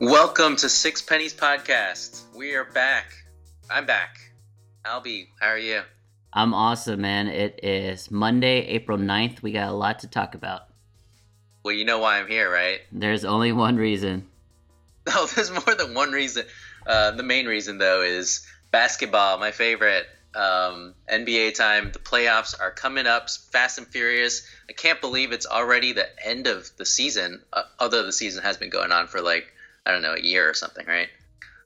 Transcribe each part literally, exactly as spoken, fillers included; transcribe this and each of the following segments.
Welcome to Six Pennies Podcast. We are back. I'm back. Albie, how are you? I'm awesome, man. It is Monday, April ninth. We got a lot to talk about. Well, you know why I'm here, right? There's only one reason. Oh, there's more than one reason. Uh, the main reason, though, is basketball, my favorite. Um, N B A time. The playoffs are coming up fast and furious. I can't believe it's already the end of the season, uh, although the season has been going on for like, I don't know, a year or something, right?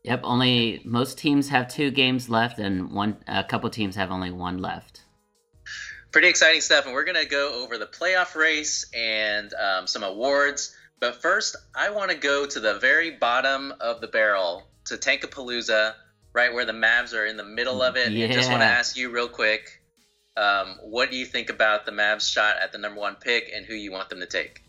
Yep, only most teams have two games left, and one a couple teams have only one left. Pretty exciting stuff, and we're going to go over the playoff race and um, some awards. But first, I want to go to the very bottom of the barrel, to Tankapalooza, right where the Mavs are in the middle of it. Yeah. And just want to ask you real quick, um, what do you think about the Mavs' shot at the number one pick and who you want them to take?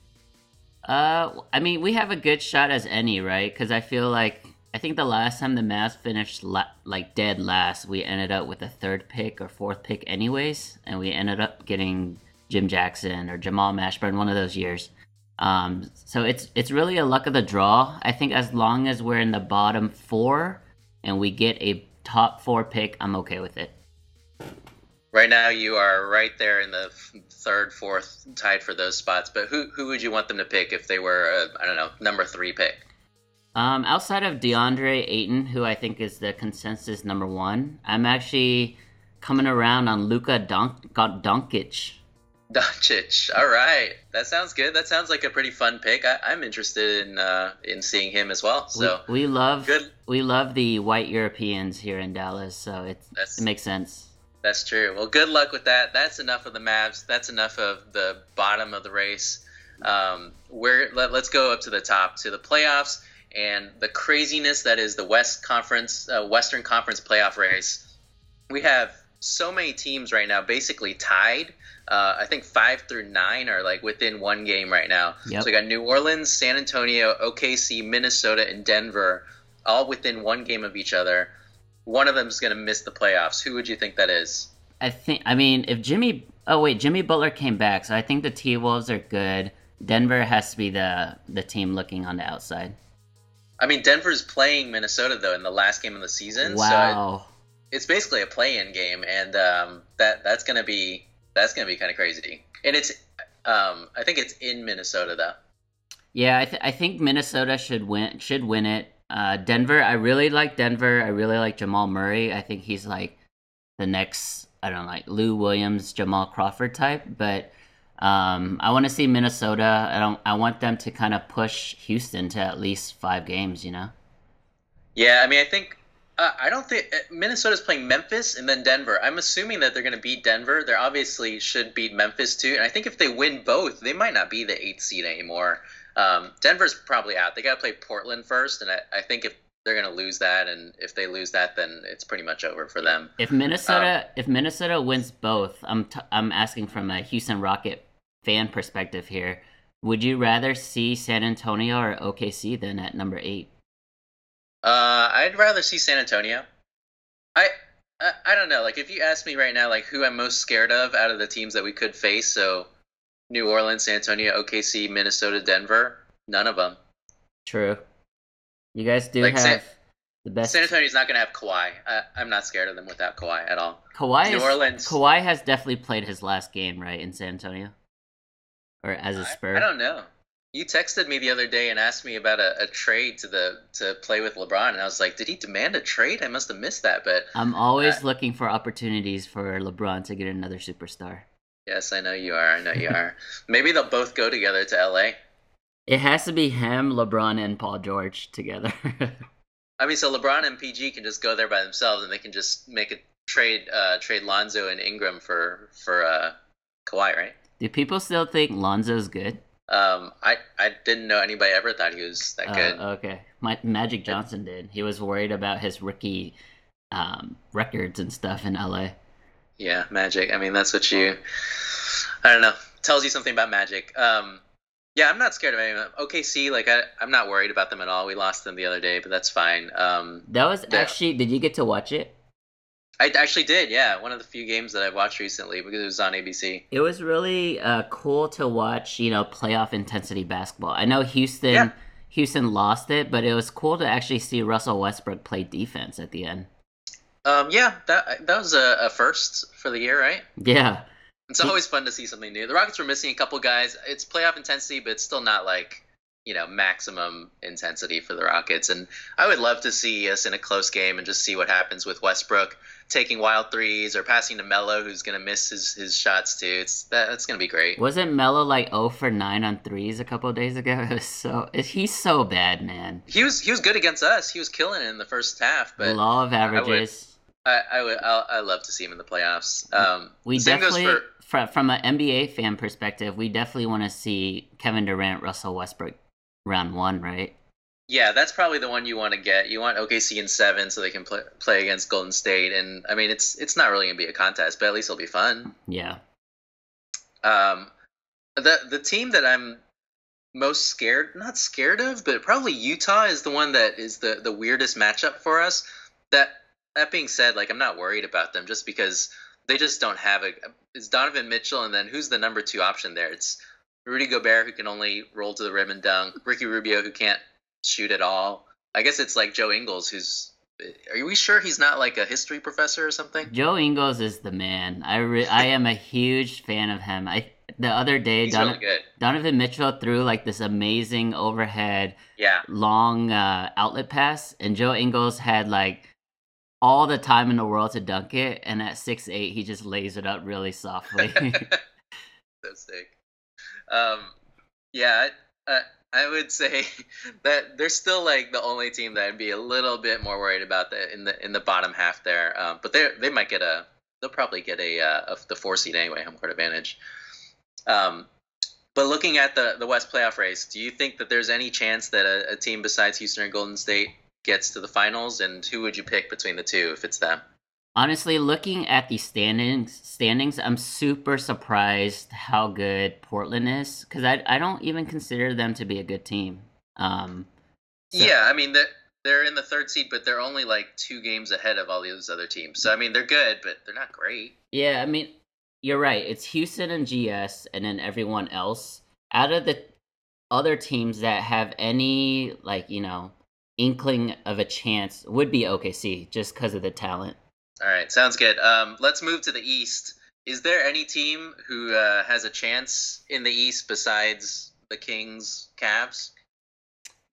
Uh, I mean, we have a good shot as any, right? Because I feel like, I think the last time the Mavs finished la- like dead last, we ended up with a third pick or fourth pick anyways, and we ended up getting Jim Jackson or Jamal Mashburn one of those years. Um, so it's it's really a luck of the draw. I think as long as we're in the bottom four and we get a top four pick, I'm okay with it. Right now you are right there in the third, fourth, tied for those spots. But who who would you want them to pick if they were, a, I don't know, number three pick? Um, outside of DeAndre Ayton, who I think is the consensus number one, I'm actually coming around on Luka Dončić. Dončić. Dončić. All right. That sounds good. That sounds like a pretty fun pick. I, I'm interested in uh, in seeing him as well. So we, we love good. we love the white Europeans here in Dallas, so it, it makes sense. That's true. Well, good luck with that. That's enough of the Mavs. That's enough of the bottom of the race. Um, we're let, let's go up to the top, to the playoffs and the craziness that is the West Conference, uh, Western Conference playoff race. We have so many teams right now basically tied. Uh, I think five through nine are like within one game right now. Yep. So we got New Orleans, San Antonio, O K C, Minnesota, and Denver all within one game of each other. One of them is going to miss the playoffs. Who would you think that is? I think, I mean, if Jimmy, oh wait, Jimmy Butler came back. So I think the T-Wolves are good. Denver has to be the, the team looking on the outside. I mean, Denver's playing Minnesota though in the last game of the season. Wow. So it, it's basically a play-in game. And um, that, that's going to be, that's going to be kind of crazy. And it's, um, I think it's in Minnesota though. Yeah. I, th- I think Minnesota should win, should win it. Uh, Denver, I really like Denver. I really like Jamal Murray. I think he's like the next, I don't know, like Lou Williams, Jamal Crawford type. But um, I want to see Minnesota. I don't. I want them to kind of push Houston to at least five games. You know? Yeah. I mean, I think uh, I don't think Minnesota's playing Memphis and then Denver. I'm assuming that they're going to beat Denver. They obviously should beat Memphis too. And I think if they win both, they might not be the eighth seed anymore. Um, Denver's probably out. They got to play Portland first, and I, I think if they're going to lose that, and if they lose that, then it's pretty much over for them. If Minnesota, um, if Minnesota wins both, I'm t- I'm asking from a Houston Rocket fan perspective here. Would you rather see San Antonio or O K C than at number eight? Uh, I'd rather see San Antonio. I, I I don't know. Like if you ask me right now, like who I'm most scared of out of the teams that we could face, so. New Orleans, San Antonio, O K C, Minnesota, Denver. None of them. True. You guys do like have San, the best. San Antonio's not going to have Kawhi. I, I'm not scared of them without Kawhi at all. Kawhi New is, Orleans. Kawhi has definitely played his last game, right, in San Antonio? Or as a Spur? I, I don't know. You texted me the other day and asked me about a, a trade to the to play with LeBron, and I was like, did he demand a trade? I must have missed that. But I'm always I, looking for opportunities for LeBron to get another superstar. Yes, I know you are. I know you are. Maybe they'll both go together to L A. It has to be him, LeBron, and Paul George together. I mean, so LeBron and P G can just go there by themselves, and they can just make a trade, uh, trade Lonzo and Ingram for for uh, Kawhi, right? Do people still think Lonzo's good? Um, I I didn't know anybody ever thought he was that uh, good. Okay, My, Magic Johnson did. He was worried about his rookie um, records and stuff in L A. Yeah, Magic. I mean, that's what you, I don't know, tells you something about Magic. Um, yeah, I'm not scared of anyone. O K C, like, I, I'm not worried about them at all. We lost them the other day, but that's fine. Um, that was actually, did you get to watch it? I actually did, yeah. One of the few games that I've watched recently because it was on A B C. It was really uh, cool to watch, you know, playoff intensity basketball. I know Houston, yeah. Houston lost it, but it was cool to actually see Russell Westbrook play defense at the end. Um, yeah, that that was a, a first for the year, right? Yeah. It's always fun to see something new. The Rockets were missing a couple guys. It's playoff intensity, but it's still not like, you know, maximum intensity for the Rockets. And I would love to see us in a close game and just see what happens with Westbrook taking wild threes or passing to Melo, who's going to miss his, his shots too. It's that, that's going to be great. Wasn't Melo like oh for nine on threes a couple of days ago? It was so he's so bad, man. He was he was good against us. He was killing it in the first half. But law of averages. I, I would I'll, I love to see him in the playoffs. Um, we definitely. For, From an N B A fan perspective, we definitely want to see Kevin Durant, Russell Westbrook round one, right? Yeah, that's probably the one you want to get. You want O K C in seven so they can play, play against Golden State. And, I mean, it's it's not really going to be a contest, but at least it'll be fun. Yeah. Um, the the team that I'm most scared, not scared of, but probably Utah is the one that is the, the weirdest matchup for us. That, that being said, like, I'm not worried about them just because – they just don't have a. It's Donovan Mitchell, and then who's the number two option there? It's Rudy Gobert, who can only roll to the rim and dunk. Ricky Rubio, who can't shoot at all. I guess it's like Joe Ingles, who's. Are we sure he's not like a history professor or something? Joe Ingles is the man. I re, I am a huge fan of him. I the other day, Don, really good. Donovan Mitchell threw like this amazing overhead, yeah, long uh, outlet pass, and Joe Ingles had like. All the time in the world to dunk it, and at six eight, he just lays it up really softly. So sick. Um, yeah, I, I would say that they're still like the only team that I'd be a little bit more worried about the, in the in the bottom half there. Um, but they they might get a they'll probably get a, uh, a the four seed anyway, home court advantage. Um, but looking at the the West playoff race, do you think that there's any chance that a, a team besides Houston and Golden State gets to the finals, and who would you pick between the two if it's them? Honestly, looking at the standings, standings, I'm super surprised how good Portland is, because I I don't even consider them to be a good team. Um, so. Yeah, I mean, they're, they're in the third seed, but they're only like two games ahead of all these other teams. So, I mean, they're good, but they're not great. Yeah, I mean, you're right. It's Houston and G S, and then everyone else. Out of the other teams that have any, like, you know, inkling of a chance would be O K C just because of the talent. All right, sounds good. Um, let's move to the East. Is there any team who uh, has a chance in the East besides the Kings, Cavs?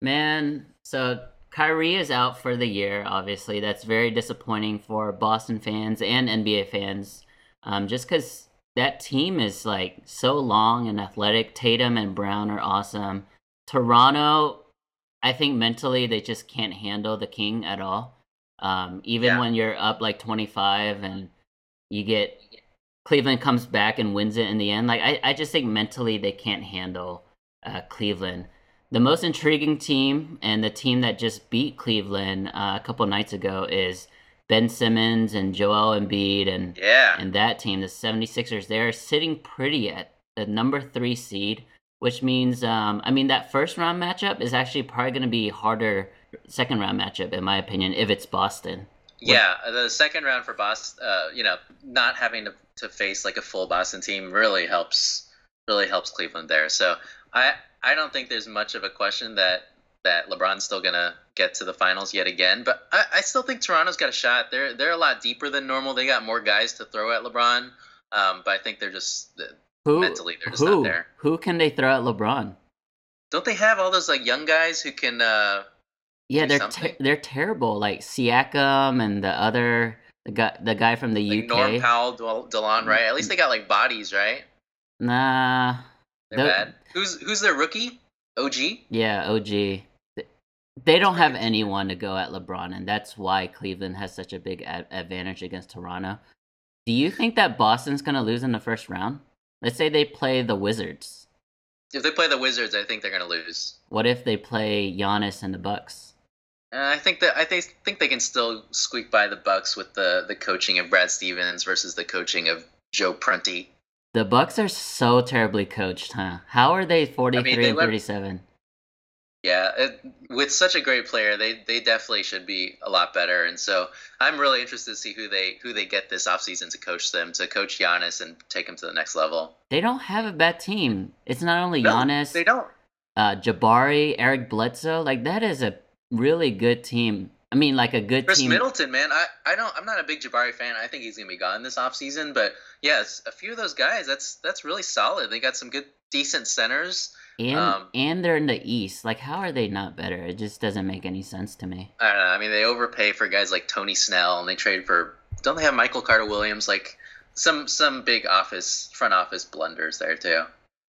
Man, so Kyrie is out for the year, obviously. That's very disappointing for Boston fans and N B A fans um, just because that team is like so long and athletic. Tatum and Brown are awesome. Toronto, I think mentally they just can't handle the King at all. Um, even yeah. when you're up like twenty-five and you get Cleveland comes back and wins it in the end. Like I, I just think mentally they can't handle uh, Cleveland. The most intriguing team and the team that just beat Cleveland uh, a couple nights ago is Ben Simmons and Joel Embiid and yeah. and that team, the seventy-sixers. They're sitting pretty at the number three seed. Which means, um, I mean, that first round matchup is actually probably going to be harder second round matchup, in my opinion, if it's Boston. Yeah, the second round for Boston, uh, you know, not having to, to face like a full Boston team really helps, really helps Cleveland there. So I, I don't think there's much of a question that, that LeBron's still going to get to the finals yet again. But I, I still think Toronto's got a shot. They're they're a lot deeper than normal. They got more guys to throw at LeBron, um, but I think they're just – Who, mentally, they're just who, not there. Who can they throw at LeBron? Don't they have all those like young guys who can? Uh, yeah, they're ter- they're terrible. Like Siakam and the other the guy the guy from the like U K. Norm Powell, Delon Wright. At least they got like bodies, right? Nah, they're the, bad. Who's who's their rookie? O G. Yeah, O G. They don't have anyone to go at LeBron, and that's why Cleveland has such a big ad- advantage against Toronto. Do you think that Boston's gonna lose in the first round? Let's say they play the Wizards. If they play the Wizards, I think they're gonna lose. What if they play Giannis and the Bucks? Uh, I think that I think think they can still squeak by the Bucks with the, the coaching of Brad Stevens versus the coaching of Joe Prunty. The Bucks are so terribly coached, huh? How are they forty three I mean, they and thirty seven? Yeah, it, with such a great player, they, they definitely should be a lot better. And so I'm really interested to see who they who they get this offseason to coach them, to coach Giannis and take him to the next level. They don't have a bad team. It's not only no, Giannis. They don't. uh, Jabari, Eric Bledsoe. Like, that is a really good team. I mean, like a good Chris team. Chris Middleton, man. I, I don't, I'm not a big Jabari fan. I think he's going to be gone this offseason. But, yes, a few of those guys, that's that's really solid. They got some good, decent centers. And um, and they're in the East. Like, how are they not better? It just doesn't make any sense to me. I don't know. I mean, they overpay for guys like Tony Snell, and they trade for – don't they have Michael Carter-Williams? Like, some some big office front office blunders there, too.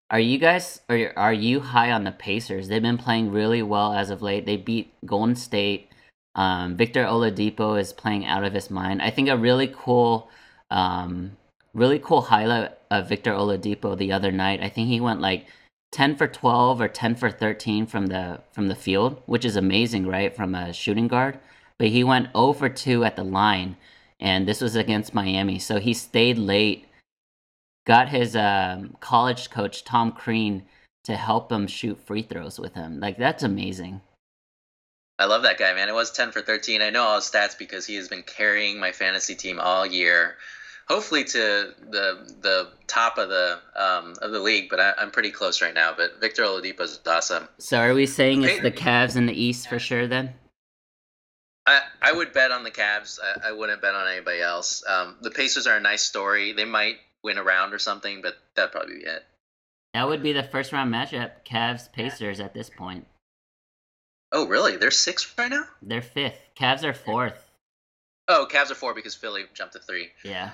Are you guys – are are you high on the Pacers? They've been playing really well as of late. They beat Golden State. Um, Victor Oladipo is playing out of his mind. I think a really cool um, really cool highlight of Victor Oladipo the other night. I think he went like – ten for twelve or ten for thirteen from the from the field, which is amazing, right, from a shooting guard. But he went zero for two at the line, and this was against Miami. So he stayed late, got his um, college coach, Tom Crean, to help him shoot free throws with him. Like, that's amazing. I love that guy, man. It was ten for thirteen. I know all his stats because he has been carrying my fantasy team all year. Hopefully to the the top of the um, of the league, but I, I'm pretty close right now. But Victor Oladipo is awesome. So are we saying it's the Cavs in the East for sure then? I, I would bet on the Cavs. I, I wouldn't bet on anybody else. Um, the Pacers are a nice story. They might win a round or something, but that'd probably be it. That would be the first round matchup, Cavs-Pacers at this point. Oh, really? They're sixth right now? They're fifth. Cavs are fourth. Oh, Cavs are four because Philly jumped to three. Yeah.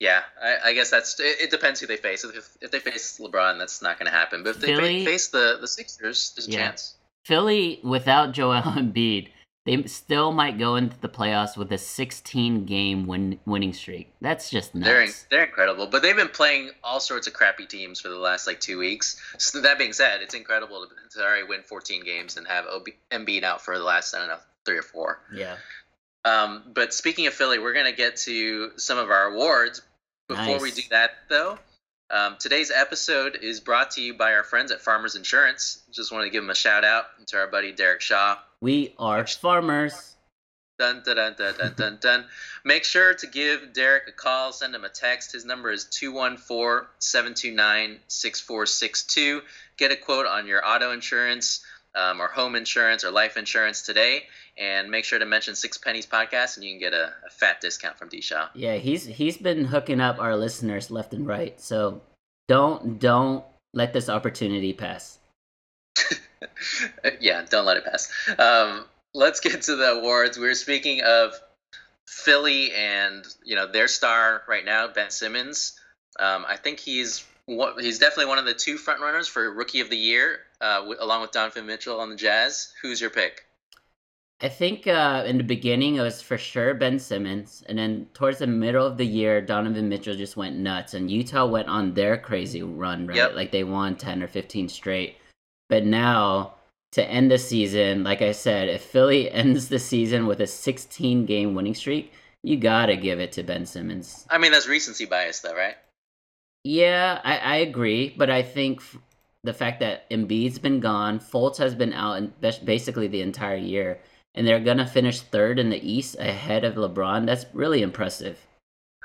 Yeah, I, I guess that's it, it depends who they face. If, if they face LeBron, that's not going to happen. But if they Philly, face the, the Sixers, there's a yeah. chance. Philly, without Joel Embiid, they still might go into the playoffs with a sixteen-game win, winning streak. That's just nuts. They're, in, they're incredible. But they've been playing all sorts of crappy teams for the last, like, two weeks. So that being said, it's incredible to, to already win fourteen games and have Embiid out for the last, I don't know, three or four. Yeah. Um, but speaking of Philly, we're going to get to some of our awards. Before nice. we do that, though, um, today's episode is brought to you by our friends at Farmers Insurance. Just wanted to give them a shout out to our buddy Derek Shaw. We are farmers. Dun, dun, dun, dun, dun, dun, dun. Make sure to give Derek a call. Send him a text. His number is two one four, seven two nine, six four six two. Get a quote on your auto insurance um, or home insurance or life insurance today. And make sure to mention Six Pennies Podcast, and you can get a, a fat discount from D-Shaw. Yeah, he's he's been hooking up our listeners left and right. So don't don't let this opportunity pass. Yeah, don't let it pass. Um, let's get to the awards. We were speaking of Philly, and you know their star right now, Ben Simmons. Um, I think he's he's definitely one of the two front runners for Rookie of the Year, uh, along with Donovan Mitchell on the Jazz. Who's your pick? I think uh, in the beginning, it was for sure Ben Simmons. And then towards the middle of the year, Donovan Mitchell just went nuts. And Utah went on their crazy run, right? Yep. Like, they won ten or fifteen straight. But now, to end the season, like I said, if Philly ends the season with a sixteen-game winning streak, you got to give it to Ben Simmons. I mean, that's recency bias, though, right? Yeah, I, I agree. But I think f- the fact that Embiid's been gone, Fultz has been out in be- basically the entire year, and they're going to finish third in the East ahead of LeBron. That's really impressive.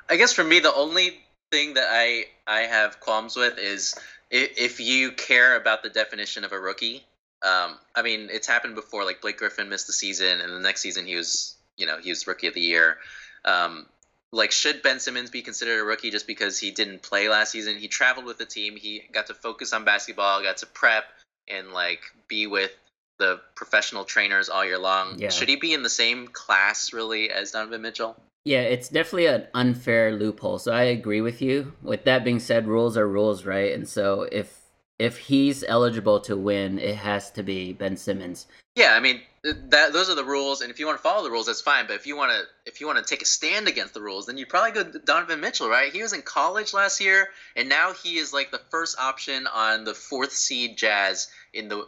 I guess for me, the only thing that I, I have qualms with is if, if you care about the definition of a rookie. Um, I mean, it's happened before. Like, Blake Griffin missed the season, and the next season he was, you know, he was Rookie of the Year. Um, like, should Ben Simmons be considered a rookie just because he didn't play last season? He traveled with the team. He got to focus on basketball, got to prep, and, like, be with the professional trainers all year long. Yeah. Should he be in the same class, really, as Donovan Mitchell? Yeah, it's definitely an unfair loophole, so I agree with you. With that being said, rules are rules, right? And so if if he's eligible to win, it has to be Ben Simmons. Yeah, I mean, that those are the rules, and if you want to follow the rules, that's fine. But if you want to if you want to take a stand against the rules, then you probably go to Donovan Mitchell, right? He was in college last year, and now he is like the first option on the fourth seed Jazz in the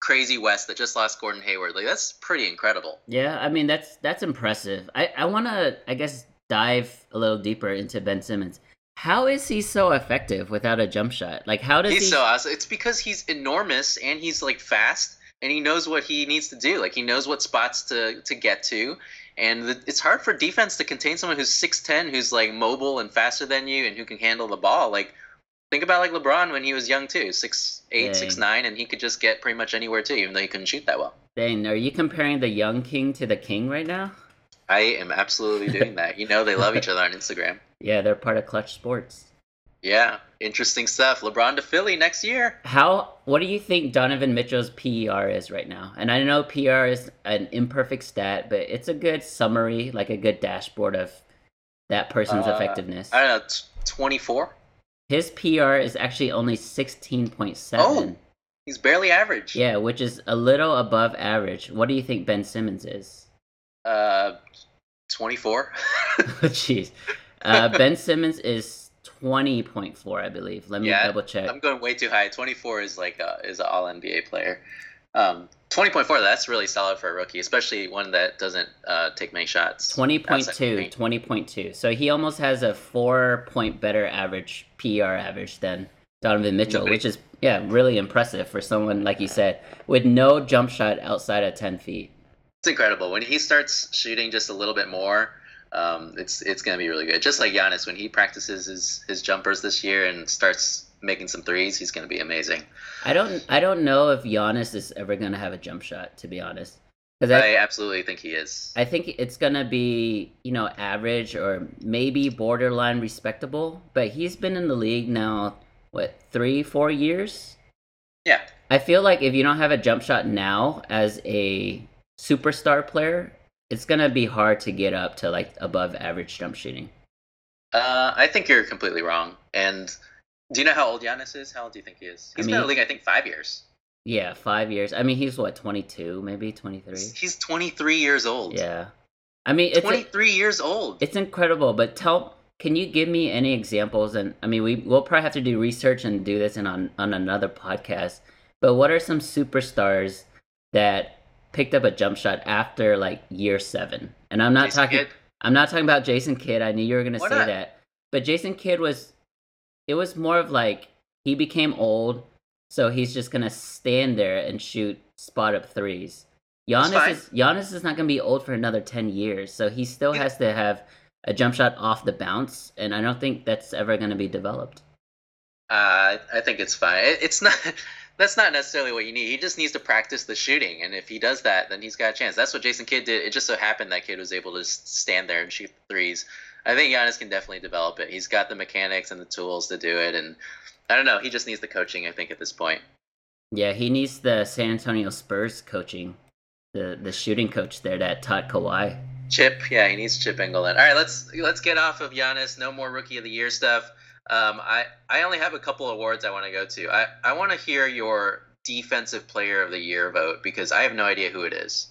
Crazy West that just lost Gordon Hayward. Like, that's pretty incredible. Yeah, I mean, that's that's impressive. I, I want to, I guess, dive a little deeper into Ben Simmons. How is he so effective without a jump shot? Like, how does he's he... He's so awesome. It's because he's enormous, and he's, like, fast, and he knows what he needs to do. Like, he knows what spots to, to get to, and the, it's hard for defense to contain someone who's six ten, who's, like, mobile and faster than you, and who can handle the ball. Like, Think about like LeBron when he was young too, six eight, Dang. six nine, and he could just get pretty much anywhere too, even though he couldn't shoot that well. Dang, are you comparing the young king to the king right now? I am absolutely doing that. You know, they love each other on Instagram. Yeah, they're part of Clutch Sports. Yeah, interesting stuff. LeBron to Philly next year. How? What do you think Donovan Mitchell's P E R is right now? And I know P E R is an imperfect stat, but it's a good summary, like a good dashboard of that person's uh, effectiveness. I don't know, twenty-four? His P R is actually only sixteen point seven. Oh, he's barely average. Yeah, which is a little above average. What do you think Ben Simmons is? Uh, twenty-four. Jeez. Uh, Ben Simmons is twenty point four, I believe. Let me yeah, double check. I'm going way too high. twenty-four is like a, is an all N B A player. Um, twenty point four, that's really solid for a rookie, especially one that doesn't uh, take many shots. twenty point two, twenty point two. So he almost has a four-point better average, P R average than Donovan Mitchell, Nobody. which is, yeah, really impressive for someone, like you said, with no jump shot outside of ten feet. It's incredible. When he starts shooting just a little bit more, um, it's it's going to be really good. Just like Giannis, when he practices his, his jumpers this year and starts making some threes, he's going to be amazing. I don't I don't know if Giannis is ever going to have a jump shot, to be honest. Cause I, I absolutely think he is. I think it's going to be, you know, average or maybe borderline respectable, but he's been in the league now, what, three, four years? Yeah. I feel like if you don't have a jump shot now as a superstar player, it's going to be hard to get up to, like, above average jump shooting. Uh, I think you're completely wrong, and... Do you know how old Giannis is? How old do you think he is? He's I mean, been in the league, I think, five years. Yeah, five years. I mean, he's, what, twenty-two, maybe twenty-three? He's twenty-three years old. Yeah. I mean, it's... twenty-three a, years old. It's incredible, but tell... Can you give me any examples? And, I mean, we, we'll probably have to do research and do this in, on, on another podcast, but what are some superstars that picked up a jump shot after, like, year seven? And I'm not Jason talking... Kidd? I'm not talking about Jason Kidd. I knew you were going to say not? that. But Jason Kidd was... It was more of like, he became old, so he's just going to stand there and shoot spot-up threes. Giannis is, Giannis is not going to be old for another ten years, so he still yeah. has to have a jump shot off the bounce, and I don't think that's ever going to be developed. Uh, I think it's fine. It, it's not... That's not necessarily what you need. He just needs to practice the shooting, and if he does that, then he's got a chance. That's what Jason Kidd did. It just so happened that kid was able to stand there and shoot threes. I think Giannis can definitely develop it. He's got the mechanics and the tools to do it, and I don't know. He just needs the coaching, I think, at this point. Yeah, he needs the San Antonio Spurs coaching, the the shooting coach there that taught Kawhi. Chip, yeah, he needs Chip Engel. All right, let's let's get off of Giannis. No more Rookie of the Year stuff. Um, I, I only have a couple awards I want to go to. I, I want to hear your Defensive Player of the Year vote because I have no idea who it is.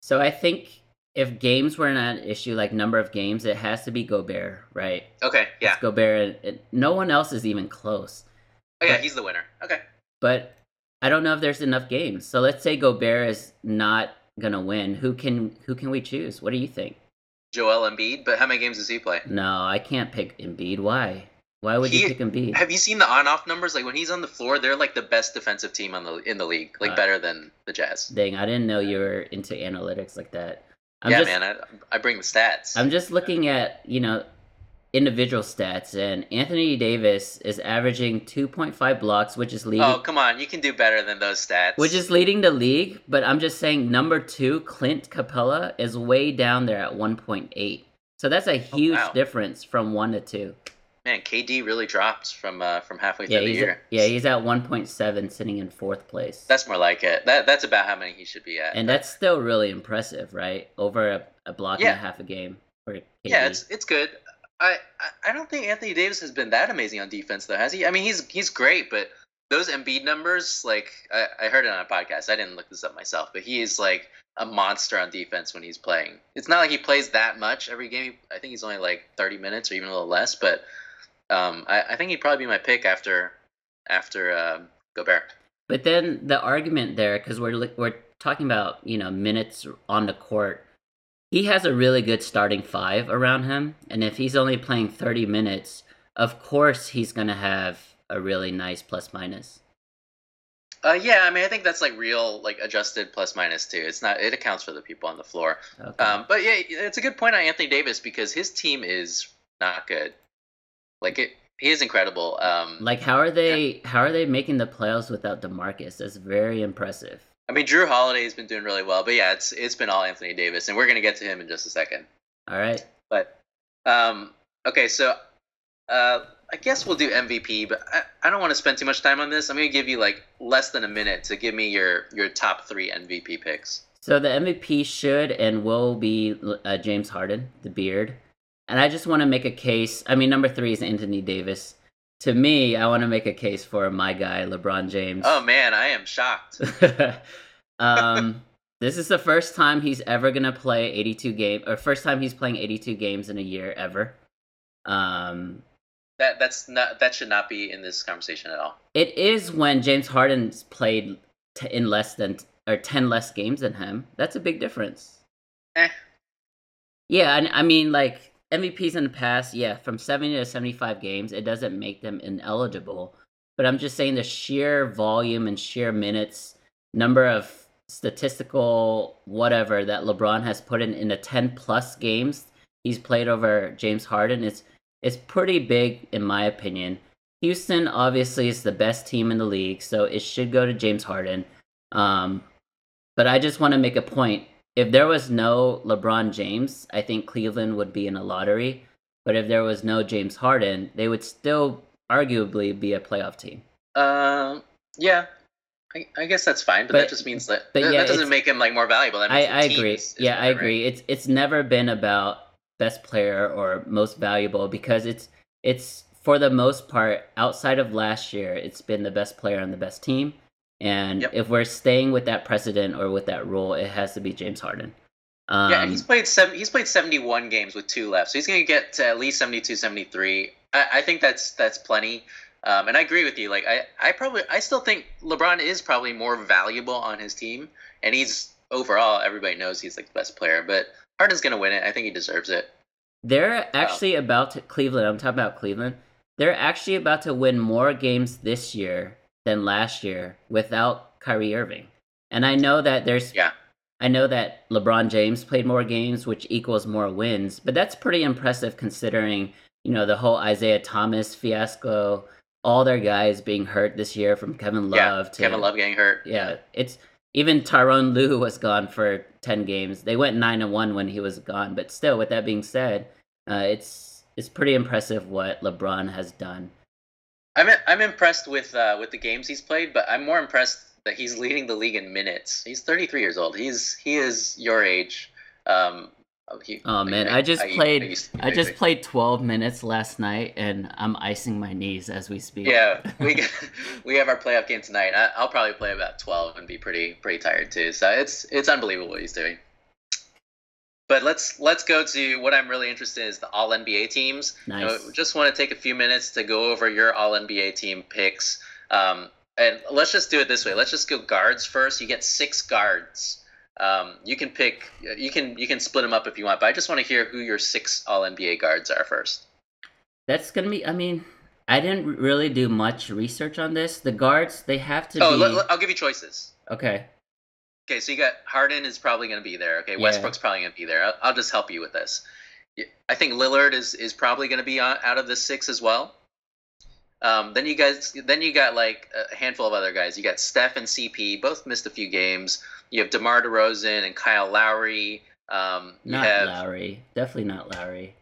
So I think if games were not an issue, like number of games, it has to be Gobert, right? Okay, yeah. It's Gobert. And it, no one else is even close. Oh, yeah, but, he's the winner. Okay. But I don't know if there's enough games. So let's say Gobert is not going to win. Who can who can we choose? What do you think? Joel Embiid, but how many games does he play? No, I can't pick Embiid. Why? Why would he, you pick Embiid? Have you seen the on-off numbers? Like when he's on the floor, they're like the best defensive team on the in the league, like uh, better than the Jazz. Dang, I didn't know you were into analytics like that. I'm yeah, just, man, I, I bring the stats. I'm just looking at you know individual stats, and Anthony Davis is averaging two point five blocks, which is leading. Oh come on, you can do better than those stats. Which is leading the league, but I'm just saying number two, Clint Capela, is way down there at one point eight. So that's a huge oh, wow. difference from one to two. Man, K D really dropped from uh, from halfway through yeah, the year. At, yeah, he's at one point seven, sitting in fourth place. That's more like it. That That's about how many he should be at. And but... that's still really impressive, right? Over a, a block yeah. and a half a game for K D. Yeah, it's it's good. I, I don't think Anthony Davis has been that amazing on defense, though, has he? I mean, he's he's great, but those Embiid numbers, like, I, I heard it on a podcast. I didn't look this up myself, but he is, like, a monster on defense when he's playing. It's not like he plays that much every game. I think he's only, like, thirty minutes or even a little less, but... Um, I, I think he'd probably be my pick after after uh, Gobert. But then the argument there, because we're we're talking about you know minutes on the court, he has a really good starting five around him, and if he's only playing thirty minutes, of course he's gonna have a really nice plus minus. Uh, yeah, I mean I think that's like real like adjusted plus minus too. It's not it accounts for the people on the floor. Okay. Um, but yeah, it's a good point on Anthony Davis because his team is not good. Like, it, He is incredible. Um, like, how are they? How are they making the playoffs without DeMarcus? That's very impressive. I mean, Drew Holiday's been doing really well, but yeah, it's it's been all Anthony Davis, and we're gonna get to him in just a second. All right. But um, okay, so uh, I guess we'll do M V P, but I, I don't want to spend too much time on this. I'm gonna give you like less than a minute to give me your your top three M V P picks. So the M V P should and will be uh, James Harden, the beard. And I just want to make a case. I mean, number three is Anthony Davis. To me, I want to make a case for my guy, LeBron James. Oh, man, I am shocked. um, this is the first time he's ever going to play eighty-two games, or first time he's playing eighty-two games in a year ever. Um, that that's not that should not be in this conversation at all. It is when James Harden's played t- in less than, or ten less games than him. That's a big difference. Eh. Yeah, I, I mean, like, M V Ps in the past, yeah, from seventy to seventy-five games, it doesn't make them ineligible. But I'm just saying the sheer volume and sheer minutes, number of statistical whatever that LeBron has put in in the ten-plus games he's played over James Harden, it's, it's pretty big, in my opinion. Houston, obviously, is the best team in the league, so it should go to James Harden. Um, but I just want to make a point. If there was no LeBron James, I think Cleveland would be in a lottery. But if there was no James Harden, they would still arguably be a playoff team. Um, uh, yeah, I, I guess that's fine. But, but that just means that but that, yeah, that doesn't make him like more valuable. That means I, I agree. Is, is yeah, better, I agree. Right? It's it's never been about best player or most valuable because it's it's for the most part outside of last year, it's been the best player on the best team. And yep. if we're staying with that precedent or with that rule, it has to be James Harden. Um, yeah, he's played seven, he's played seventy-one games with two left, so he's going to get to at least seventy-two, seventy-three. I, I think that's that's plenty, um, and I agree with you. Like I, I probably I still think LeBron is probably more valuable on his team, and he's overall everybody knows he's like the best player. But Harden's going to win it. I think he deserves it. They're actually um, about to, Cleveland. I'm talking about Cleveland. They're actually about to win more games this year than last year without Kyrie Irving. And I know that there's yeah. I know that LeBron James played more games, which equals more wins, but that's pretty impressive considering, you know, the whole Isaiah Thomas fiasco, all their guys being hurt this year from Kevin Love yeah, to Kevin Love getting hurt. Yeah. It's even Tyronn Lue was gone for ten games. They went nine and one when he was gone, but still with that being said, uh, it's it's pretty impressive what LeBron has done. I'm I'm impressed with uh, with the games he's played, but I'm more impressed that he's leading the league in minutes. He's thirty-three years old. He's he is your age. Um, he, oh man, I, I just I, played I, I just played twelve minutes last night, and I'm icing my knees as we speak. Yeah, we we have our playoff game tonight. I, I'll probably play about twelve and be pretty pretty tired too. So it's it's unbelievable what he's doing. But let's let's go to what I'm really interested in is the All N B A teams. Nice. So just want to take a few minutes to go over your All N B A team picks. Um, and let's just do it this way. Let's just go guards first. You get six guards. Um, you can pick. You can you can split them up if you want. But I just want to hear who your six All N B A guards are first. That's gonna be. I mean, I didn't really do much research on this. The guards they have to. Oh, be... l- l- I'll give you choices. Okay. Okay, so you got Harden is probably going to be there. Okay, yeah. Westbrook's probably going to be there. I'll, I'll just help you with this. I think Lillard is, is probably going to be on, out of the six as well. Um, then you guys, then you got like a handful of other guys. You got Steph and C P, both missed a few games. You have DeMar DeRozan and Kyle Lowry. Um, you not have, Lowry, definitely not Lowry.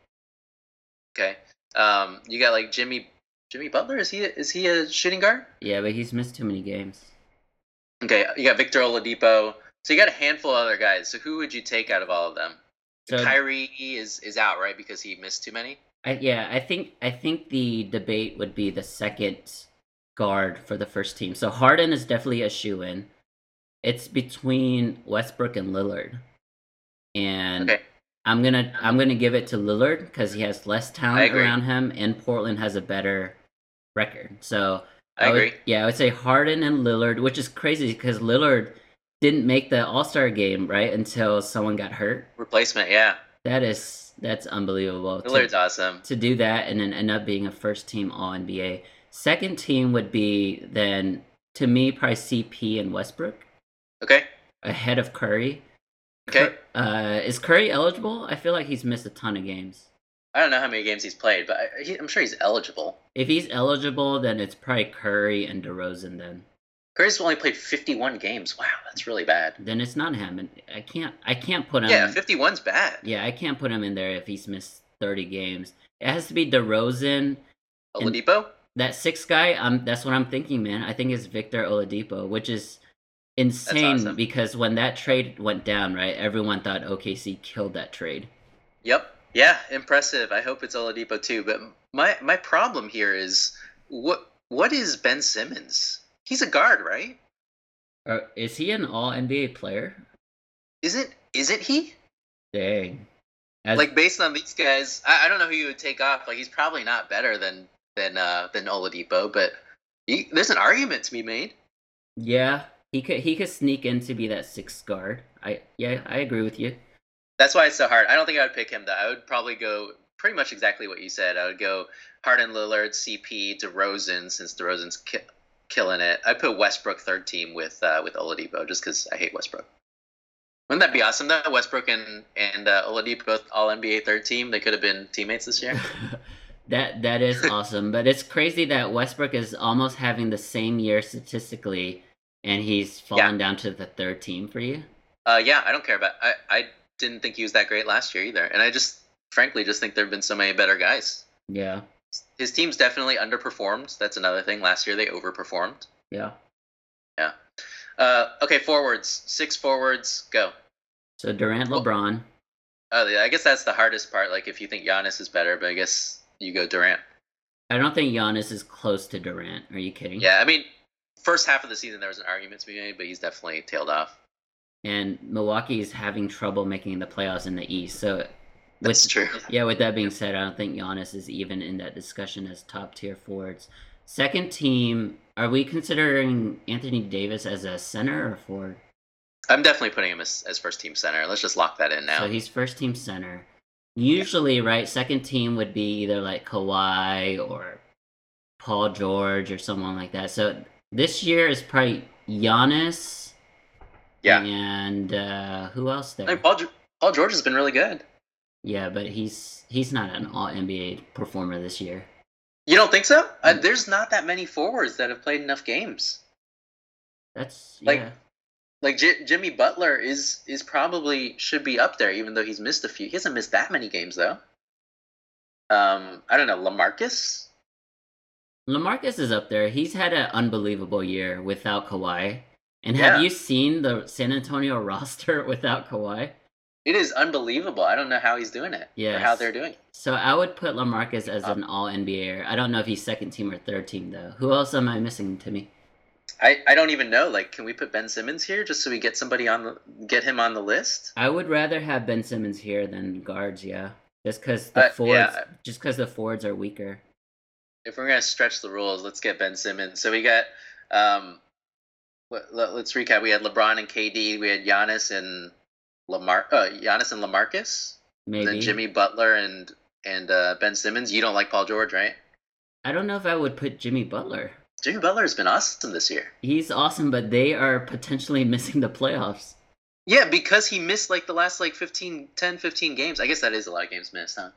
Okay, um, you got like Jimmy Jimmy Butler. Is he is he a shooting guard? Yeah, but he's missed too many games. Okay, you got Victor Oladipo. So you got a handful of other guys. So who would you take out of all of them? So Kyrie is, is out, right? Because he missed too many? I, yeah, I think I think the debate would be the second guard for the first team. So Harden is definitely a shoo-in. It's between Westbrook and Lillard. And okay. I'm going to I'm gonna give it to Lillard because he has less talent around him and Portland has a better record. So... I, I would, agree. Yeah, I would say Harden and Lillard, which is crazy because Lillard didn't make the All-Star game, right, until someone got hurt. Replacement, yeah. That is, that's unbelievable. Lillard's to, awesome. To do that and then end up being a first-team All N B A. Second team would be then, to me, probably C P and Westbrook. Okay. Ahead of Curry. Okay. Cur- uh, is Curry eligible? I feel like he's missed a ton of games. I don't know how many games he's played, but I, he, I'm sure he's eligible. If he's eligible, then it's probably Curry and DeRozan then. Curry's only played fifty-one games. Wow, that's really bad. Then it's not him. I can't I can't put him... Yeah, fifty-one's bad. Yeah, I can't put him in there if he's missed thirty games. It has to be DeRozan. Oladipo? That sixth guy, um, that's what I'm thinking, man. I think it's Victor Oladipo, which is insane awesome. Because when that trade went down, right, everyone thought O K C killed that trade. Yep. Yeah, impressive. I hope it's Oladipo too. But my my problem here is, what what is Ben Simmons? He's a guard, right? Uh, is he an all N B A player? Is it? Is it he? Dang. As... Like, based on these guys, I, I don't know who you would take off. Like, he's probably not better than than uh, than Oladipo, but he, there's an argument to be made. Yeah, he could he could sneak in to be that sixth guard. I yeah, I agree with you. That's why it's so hard. I don't think I would pick him, though. I would probably go pretty much exactly what you said. I would go Harden, Lillard, C P, DeRozan, since DeRozan's ki- killing it. I'd put Westbrook third team with uh, with Oladipo, just because I hate Westbrook. Wouldn't that be awesome, though? Westbrook and, and uh, Oladipo, both all N B A third team. They could have been teammates this year. that That is awesome. But it's crazy that Westbrook is almost having the same year statistically, and he's fallen yeah. down to the third team for you? Uh, yeah, I don't care about I. I didn't think he was that great last year either, and I just frankly just think there have been so many better guys. Yeah, his team's definitely underperformed. That's another thing. Last year they overperformed. Yeah, yeah. Uh, okay, forwards. Six forwards. Go. So Durant, LeBron. Oh, yeah, I guess that's the hardest part. Like, if you think Giannis is better, but I guess you go Durant. I don't think Giannis is close to Durant. Are you kidding? Yeah, I mean, first half of the season there was an argument to be made, but he's definitely tailed off. And Milwaukee is having trouble making the playoffs in the East. So, with, that's true. Yeah, with that being said, I don't think Giannis is even in that discussion as top-tier forwards. Second team, are we considering Anthony Davis as a center or forward? I'm definitely putting him as, as first-team center. Let's just lock that in now. So he's first-team center. Usually, yeah. right, second team would be either like Kawhi or Paul George or someone like that. So this year is probably Giannis... Yeah, and uh, who else there? I mean, Paul, Paul George has been really good. Yeah, but he's he's not an all N B A performer this year. You don't think so? Mm-hmm. Uh, there's not that many forwards that have played enough games. That's like, yeah. like J- Jimmy Butler is is probably should be up there, even though he's missed a few. He hasn't missed that many games though. Um, I don't know, LaMarcus. LaMarcus is up there. He's had an unbelievable year without Kawhi. And yeah. have you seen the San Antonio roster without Kawhi? It is unbelievable. I don't know how he's doing it yes. or how they're doing it. So I would put LaMarcus as um, an all N B A-er. I don't know if he's second team or third team, though. Who else am I missing, Timmy? I, I don't even know. Like, can we put Ben Simmons here just so we get somebody on the, get him on the list? I would rather have Ben Simmons here than guards, yeah. Just because the, uh, forwards, yeah. just 'cause the forwards are weaker. If we're going to stretch the rules, let's get Ben Simmons. So we got... Um, Let's recap. We had LeBron and K D. We had Giannis and Lamar. Uh, Giannis and LaMarcus. Maybe. And then Jimmy Butler and and uh, Ben Simmons. You don't like Paul George, right? I don't know if I would put Jimmy Butler. Jimmy Butler has been awesome this year. He's awesome, but they are potentially missing the playoffs. Yeah, because he missed like the last like fifteen, ten, fifteen games. I guess that is a lot of games missed, huh?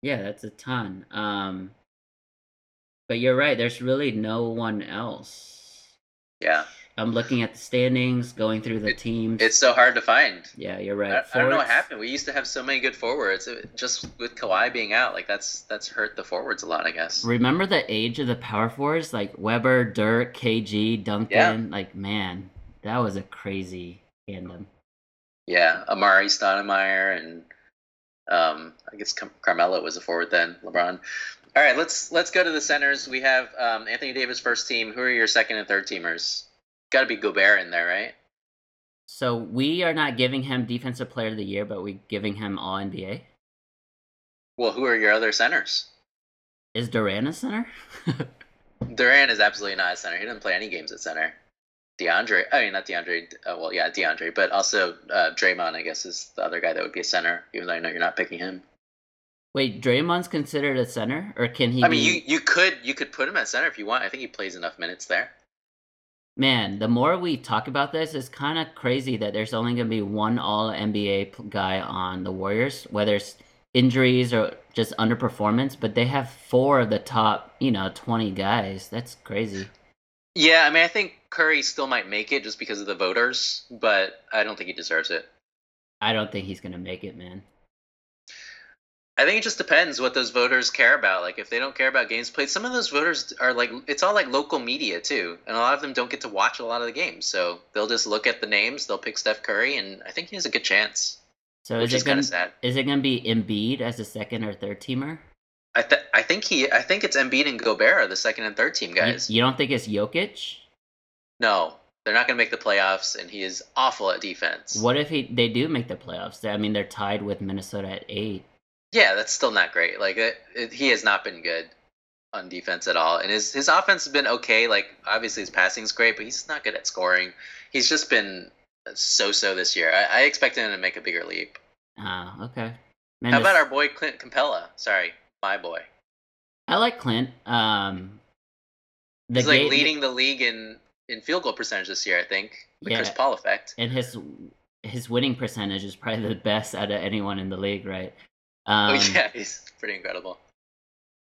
Yeah, that's a ton. Um, but you're right. There's really no one else. Yeah. I'm looking at the standings, going through the teams. It's so hard to find. Yeah, you're right. I, I don't know what happened. We used to have so many good forwards. It, just with Kawhi being out, like that's that's hurt the forwards a lot, I guess. Remember the age of the power forwards, like Weber, Dirk, K G, Duncan. Yeah. Like, man, that was a crazy tandem. Yeah, Amari Stoudemire and um, I guess Car- Carmelo was a forward then. LeBron. All right, let's let's go to the centers. We have um, Anthony Davis first team. Who are your second and third teamers? Got to be Gobert in there, right? So we are not giving him Defensive Player of the Year, but we're giving him all N B A? Well, who are your other centers? Is Durant a center? Durant is absolutely not a center. He didn't play any games at center. DeAndre, I mean, not DeAndre, uh, well, yeah, DeAndre, but also uh, Draymond, I guess, is the other guy that would be a center, even though I know you're not picking him. Wait, Draymond's considered a center? Or can he I mean, be... you, you could you could put him at center if you want. I think he plays enough minutes there. Man, the more we talk about this, it's kind of crazy that there's only going to be one all N B A guy on the Warriors, whether it's injuries or just underperformance, but they have four of the top, you know, twenty guys. That's crazy. Yeah, I mean, I think Curry still might make it just because of the voters, but I don't think he deserves it. I don't think he's going to make it, man. I think it just depends what those voters care about. Like, if they don't care about games played, some of those voters are like, it's all like local media too. And a lot of them don't get to watch a lot of the games. So they'll just look at the names, they'll pick Steph Curry, and I think he has a good chance. So is it, gonna, is, is it going to be Embiid as a second or third teamer? I th- I think he I think it's Embiid and Gobert are the second and third team guys. You, you don't think it's Jokic? No, they're not going to make the playoffs, and he is awful at defense. What if he they do make the playoffs? I mean, they're tied with Minnesota at eight. Yeah, that's still not great. Like it, it, he has not been good on defense at all, and his his offense has been okay. Like obviously his passing is great, but he's not good at scoring. He's just been so-so this year. I, I expect him to make a bigger leap. Oh, okay. Man, How about our boy Clint Capela? Sorry, my boy. I like Clint. Um, the he's like game, leading the league in, in field goal percentage this year, I think. The yeah, Chris Paul effect. And his his winning percentage is probably the best out of anyone in the league, right? Um, oh yeah, he's pretty incredible.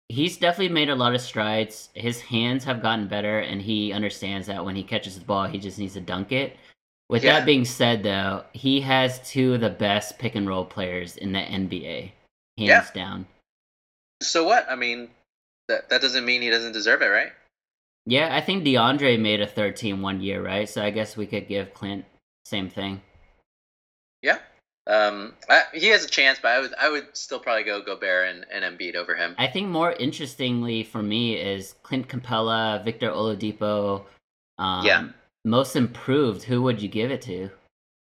He's definitely made a lot of strides. His hands have gotten better, and he understands that when he catches the ball, he just needs to dunk it. With yeah. that being said, though, he has two of the best pick-and-roll players in the N B A, hands yeah. down. So what? I mean, that that doesn't mean he doesn't deserve it, right? Yeah, I think DeAndre made a third team one year, right? So I guess we could give Clint the same thing. Yeah. Um, I, he has a chance, but I would I would still probably go Gobert and, and Embiid over him. I think more interestingly for me is Clint Capela, Victor Oladipo. Um, yeah. Most improved, who would you give it to?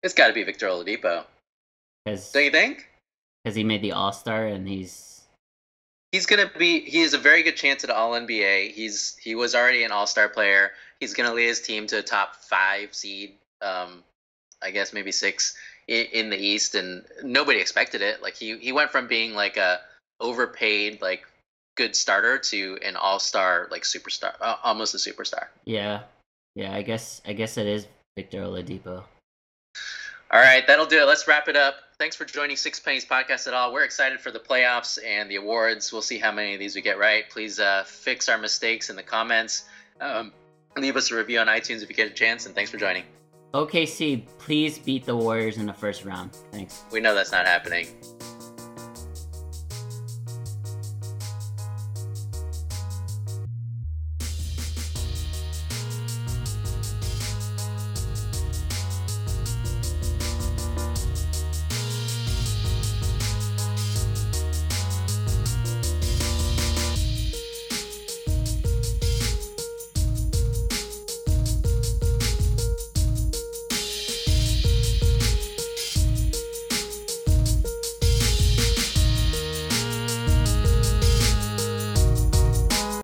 It's got to be Victor Oladipo. Don't you think? Because he made the All-Star, and he's... He's going to be... He has a very good chance at All N B A. He's He was already an All-Star player. He's going to lead his team to a top five seed, um, I guess maybe six, in, in the East, and nobody expected it. Like, he, he went from being, like, a overpaid, like, good starter to an All-Star, like, superstar. Almost a superstar. Yeah. Yeah, I guess I guess it is Victor Oladipo. All right, that'll do it. Let's wrap it up. Thanks for joining Six Pennies Podcast at all. We're excited for the playoffs and the awards. We'll see how many of these we get right. Please uh, fix our mistakes in the comments. Um, leave us a review on iTunes if you get a chance, and thanks for joining. O K C, please beat the Warriors in the first round. Thanks. We know that's not happening.